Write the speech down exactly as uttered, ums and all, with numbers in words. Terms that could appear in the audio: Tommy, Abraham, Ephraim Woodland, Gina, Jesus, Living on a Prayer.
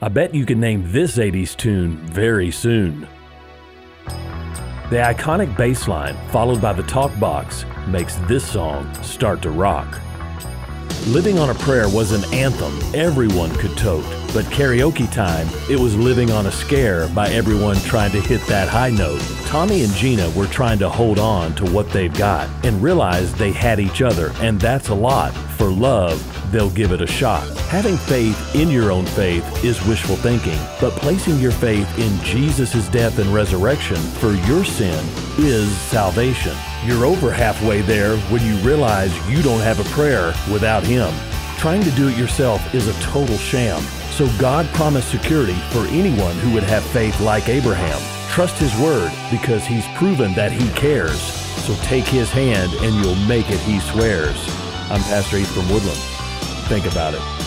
I bet you can name this eighties tune very soon. The iconic bass line, followed by the talk box, makes this song start to rock. Living on a Prayer was an anthem everyone could tote, but karaoke time, it was Living on a Scare by everyone trying to hit that high note. Tommy and Gina were trying to hold on to what they've got and realized they had each other, and that's a lot. For love, they'll give it a shot. Having faith in your own faith is wishful thinking, but placing your faith in Jesus' death and resurrection for your sin is salvation. You're over halfway there when you realize you don't have a prayer without Him. Trying to do it yourself is a total sham, so God promised security for anyone who would have faith like Abraham. Trust His word because He's proven that He cares. So take His hand and you'll make it, He swears. I'm Pastor Ephraim Woodland. Think about it.